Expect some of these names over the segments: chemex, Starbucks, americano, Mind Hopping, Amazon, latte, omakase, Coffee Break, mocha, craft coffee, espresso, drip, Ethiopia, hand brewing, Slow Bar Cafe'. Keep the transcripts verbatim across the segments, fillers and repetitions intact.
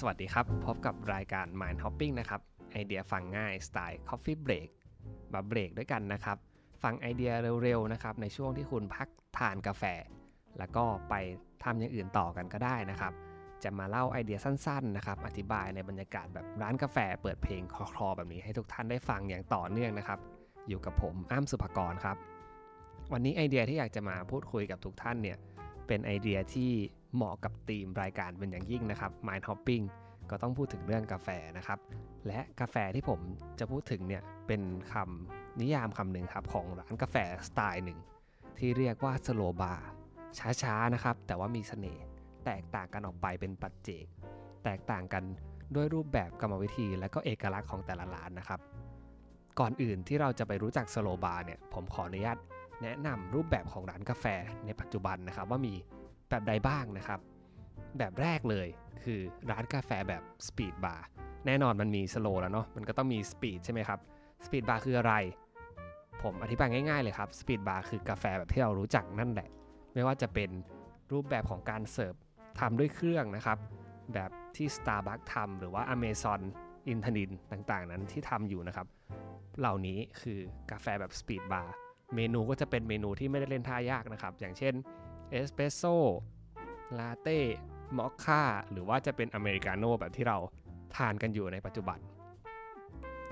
สวัสดีครับพบกับรายการ Mind Hopping นะครับไอเดียฟังง่ายสไตล์ Coffee Break มาเบรกด้วยกันนะครับฟังไอเดียเร็วๆนะครับในช่วงที่คุณพักทานกาแฟแล้วก็ไปทำอย่างอื่นต่อกันก็ได้นะครับจะมาเล่าไอเดียสั้นๆนะครับอธิบายในบรรยากาศแบบร้านกาแฟเปิดเพลงคลอๆแบบนี้ให้ทุกท่านได้ฟังอย่างต่อเนื่องนะครับอยู่กับผมอ้ำสุภกรครับวันนี้ไอเดียที่อยากจะมาพูดคุยกับทุกท่านเนี่ยเป็นไอเดียที่เหมาะกับธีมรายการเป็นอย่างยิ่งนะครับ Mind Hopping ก็ต้องพูดถึงเรื่องกาแฟนะครับและกาแฟที่ผมจะพูดถึงเนี่ยเป็นคำนิยามคำหนึ่งครับของร้านกาแฟสไตล์หนึ่งที่เรียกว่า Slow Bar ช้าๆนะครับแต่ว่ามีเสน่ห์แตกต่างกันออกไปเป็นปัจเจกแตกต่างกันด้วยรูปแบบกรรมวิธีและก็เอกลักษณ์ของแต่ละร้านนะครับก่อนอื่นที่เราจะไปรู้จัก Slow Bar เนี่ยผมขออนุญาตแนะนำรูปแบบของร้านกาแฟในปัจจุบันนะครับว่ามีแบบใดบ้างนะครับแบบแรกเลยคือร้านกาแฟแบบสปีดบาร์แน่นอนมันมีสโลว์แล้วเนาะมันก็ต้องมีสปีดใช่ไหมครับสปีดบาร์คืออะไรผมอธิบายง่ายๆเลยครับสปีดบาร์คือกาแฟแบบที่เรารู้จักนั่นแหละไม่ว่าจะเป็นรูปแบบของการเสิร์ฟทำด้วยเครื่องนะครับแบบที่ Starbucks ทำหรือว่า Amazon อินทนินต่างๆนั้นที่ทำอยู่นะครับเหล่านี้คือกาแฟแบบสปีดบาร์เมนูก็จะเป็นเมนูที่ไม่ได้เล่นท่ายากนะครับอย่างเช่นเอสเปรสโซ่ลาเต้มอคค่าหรือว่าจะเป็นอเมริกาโน่แบบที่เราทานกันอยู่ในปัจจุบัน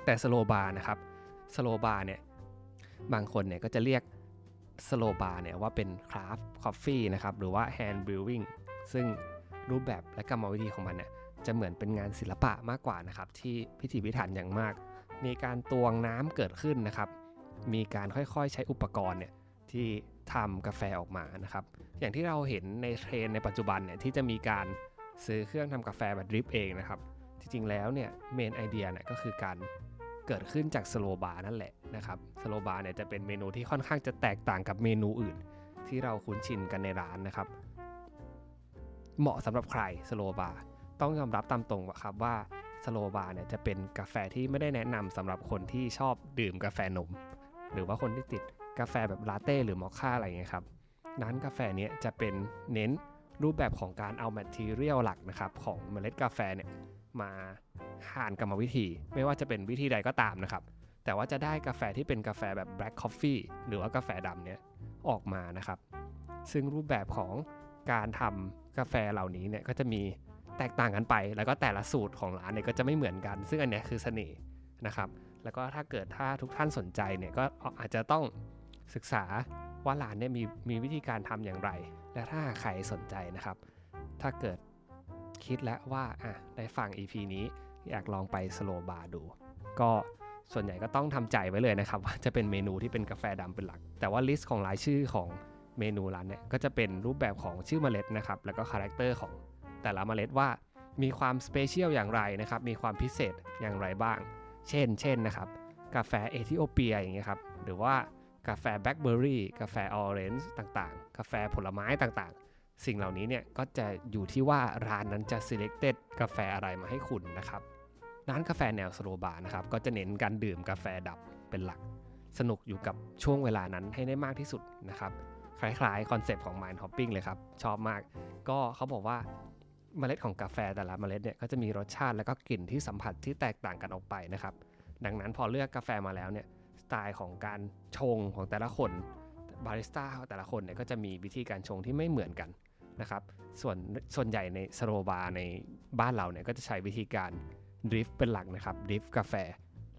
แต่สโลว์บาร์นะครับสโลว์บาร์เนี่ยบางคนเนี่ยก็จะเรียกสโลว์บาร์เนี่ยว่าเป็นคราฟต์คอฟฟี่นะครับหรือว่าแฮนด์บริววิ่งซึ่งรูปแบบและกรรมวิธีของมันเนี่ยจะเหมือนเป็นงานศิลปะมากกว่านะครับที่พิถีพิถันอย่างมากมีการตวงน้ำเกิดขึ้นนะครับมีการค่อยๆใช้อุปกรณ์เนี่ยที่ทำกาแฟออกมานะครับอย่างที่เราเห็นในเทรนด์ในปัจจุบันเนี่ยที่จะมีการซื้อเครื่องทำกาแฟแบบดริปเองนะครับจริงๆแล้วเนี่ยเมนไอเดียเนี่ยก็คือการเกิดขึ้นจากสโลว์บาร์นั่นแหละนะครับสโลว์บาร์เนี่ยจะเป็นเมนูที่ค่อนข้างจะแตกต่างกับเมนูอื่นที่เราคุ้นชินกันในร้านนะครับเหมาะสำหรับใครสโลว์บาร์ต้องยอมรับตามตรงว่าครับว่าสโลว์บาร์เนี่ยจะเป็นกาแฟที่ไม่ได้แนะนำสำหรับคนที่ชอบดื่มกาแฟนมหรือว่าคนที่ติดกาแฟแบบลาเต้หรือมอคค่าอะไรเงี้ยครับร้านกาแฟนี้จะเป็นเน้นรูปแบบของการเอาแมททีเรียลหลักนะครับของเมล็ดกาแฟเนี่ยมาผ่านกรรมวิธีไม่ว่าจะเป็นวิธีใดก็ตามนะครับแต่ว่าจะได้กาแฟที่เป็นกาแฟแบบแบล็คคอฟฟี่หรือว่ากาแฟดำเนี่ยออกมานะครับซึ่งรูปแบบของการทำกาแฟเหล่านี้เนี่ยก็จะมีแตกต่างกันไปแล้วก็แต่ละสูตรของร้านเนี่ยก็จะไม่เหมือนกันซึ่งอันนี้คือเสน่ห์นะครับแล้วก็ถ้าเกิดถ้าทุกท่านสนใจเนี่ยก็อาจจะต้องศึกษาว่าร้านเนี่ยมีมีวิธีการทำอย่างไรและถ้าใครสนใจนะครับถ้าเกิดคิดแล้วว่าอ่ะได้ฟัง อี พี นี้อยากลองไปสโลว์บาร์ดูก็ส่วนใหญ่ก็ต้องทำใจไว้เลยนะครับว่าจะเป็นเมนูที่เป็นกาแฟดำเป็นหลักแต่ว่าลิสต์ของรายชื่อของเมนูร้านเนี่ยก็จะเป็นรูปแบบของชื่อเมล็ดนะครับแล้วก็คาแรคเตอร์ของแต่ละเมล็ดว่ามีความสเปเชียลอย่างไรนะครับมีความพิเศษอย่างไรบ้างเช่นเช่นนะครับกาแฟเอธิโอเปียอย่างเงี้ยครับหรือว่ากาแฟแบล็คเบอร์รี่กาแฟออเรนจ์ต่างๆกาแฟผลไม้ต่างๆสิ่งเหล่านี้เนี่ยก็จะอยู่ที่ว่าร้านนั้นจะ selected กาแฟอะไรมาให้คุณนะครับร้านกาแฟแนวสโลว์บาร์นะครับก็จะเน้นการดื่มกาแฟดับเป็นหลักสนุกอยู่กับช่วงเวลานั้นให้ได้มากที่สุดนะครับคล้ายๆคอนเซปต์ของ Mind Hopping เลยครับชอบมากก็เขาบอกว่าเมล็ดของกาแฟแต่ละเมล็ดเนี่ยก็จะมีรสชาติและก็กลิ่นที่สัมผัสที่แตกต่างกันออกไปนะครับดังนั้นพอเลือกกาแฟมาแล้วเนี่ยสไตล์ของการชงของแต่ละคนบาริสต้าแต่ละคนเนี่ยก็จะมีวิธีการชงที่ไม่เหมือนกันนะครับส่วนส่วนใหญ่ในสโลว์บาร์ในบ้านเราเนี่ยก็จะใช้วิธีการดริฟเป็นหลักนะครับดริฟกาแฟ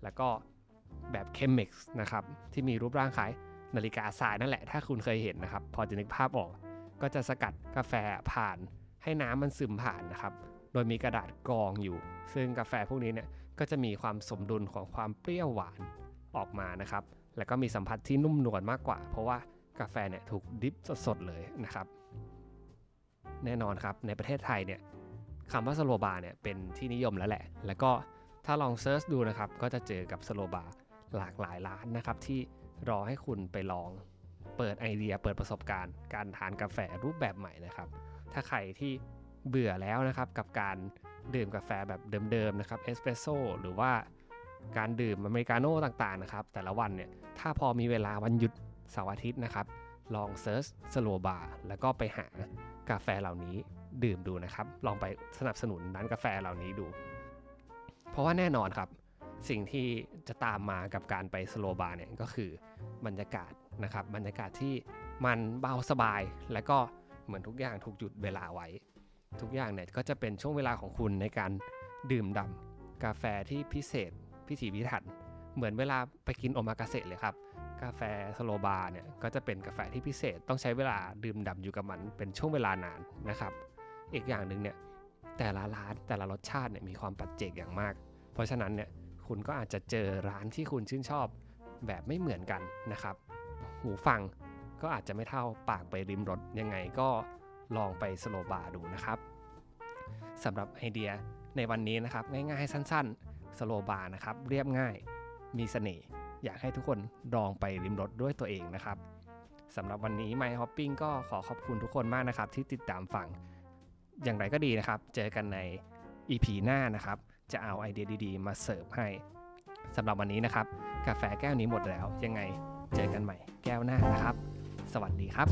แล้วก็แบบเคมิกส์นะครับที่มีรูปร่างคล้ายนาฬิกาทรายนั่นแหละถ้าคุณเคยเห็นนะครับพอจะนึกภาพออกก็จะสกัดกาแฟผ่านให้น้ำมันซึมผ่านนะครับโดยมีกระดาษกรองอยู่ซึ่งกาแฟพวกนี้เนี่ยก็จะมีความสมดุลของความเปรี้ยวหวานออกมานะครับแล้วก็มีสัมผัสที่นุ่มนวลมากกว่าเพราะว่ากาแฟเนี่ยถูกดริปสดๆเลยนะครับแน่นอนครับในประเทศไทยเนี่ยคำว่าสโลว์บาร์เนี่ยเป็นที่นิยมแล้วแหละแล้วก็ถ้าลองเซิร์ชดูนะครับก็จะเจอกับสโลว์บาร์หลากหลายร้านนะครับที่รอให้คุณไปลองเปิดไอเดียเปิดประสบการณ์การทานกาแฟรูปแบบใหม่นะครับถ้าใครที่เบื่อแล้วนะครับกับการดื่มกาแฟแบบเดิมๆนะครับเอสเปรสโซ่หรือว่าการดื่มอเมริกาโน่ต่างๆนะครับแต่ละวันเนี่ยถ้าพอมีเวลาวันหยุดเสาร์อาทิตย์นะครับลองเซิร์ชสโลว์บาร์แล้วก็ไปหากาแฟเหล่านี้ ดื่มดูนะครับลองไปสนับสนุนร้านกาแฟเหล่านี้ดูเพราะว่าแน่นอนครับสิ่งที่จะตามมากับการไปสโลว์บาร์เนี่ยก็คือบรรยากาศนะครับบรรยากาศที่มันเบาสบายและก็เหมือนทุกอย่างถูกหยุดเวลาไว้ทุกอย่างเนี่ยก็จะเป็นช่วงเวลาของคุณในการดื่มด่ำกาแฟที่พิเศษพิถีพิถันเหมือนเวลาไปกินโอมากาเสะเลยครับกาแฟสโลว์บาร์เนี่ยก็จะเป็นกาแฟที่พิเศษต้องใช้เวลาดื่มด่ำอยู่กับมันเป็นช่วงเวลานานนะครับอีกอย่างนึงเนี่ยแต่ละร้านแต่ละรสชาติเนี่ยมีความปัจเจกอย่างมากเพราะฉะนั้นเนี่ยคุณก็อาจจะเจอร้านที่คุณชื่นชอบแบบไม่เหมือนกันนะครับหูฟังก็อาจจะไม่เท่าปากไปริมรสยังไงก็ลองไปสโลว์บาร์ดูนะครับสำหรับไอเดียในวันนี้นะครับง่ายๆสั้นๆสโลว์บาร์นะครับเรียบง่ายมีเสน่ห์อยากให้ทุกคนลองไปริมรสด้วยตัวเองนะครับสำหรับวันนี้ Mind Hopping ก็ขอขอบคุณทุกคนมากนะครับที่ติดตามฟังอย่างไรก็ดีนะครับเจอกันใน อี พี หน้านะครับจะเอาไอเดียดีๆมาเสิร์ฟให้สำหรับวันนี้นะครับกาแฟแก้วนี้หมดแล้วยังไงเจอกันใหม่แก้วหน้านะครับสวัสดีครับ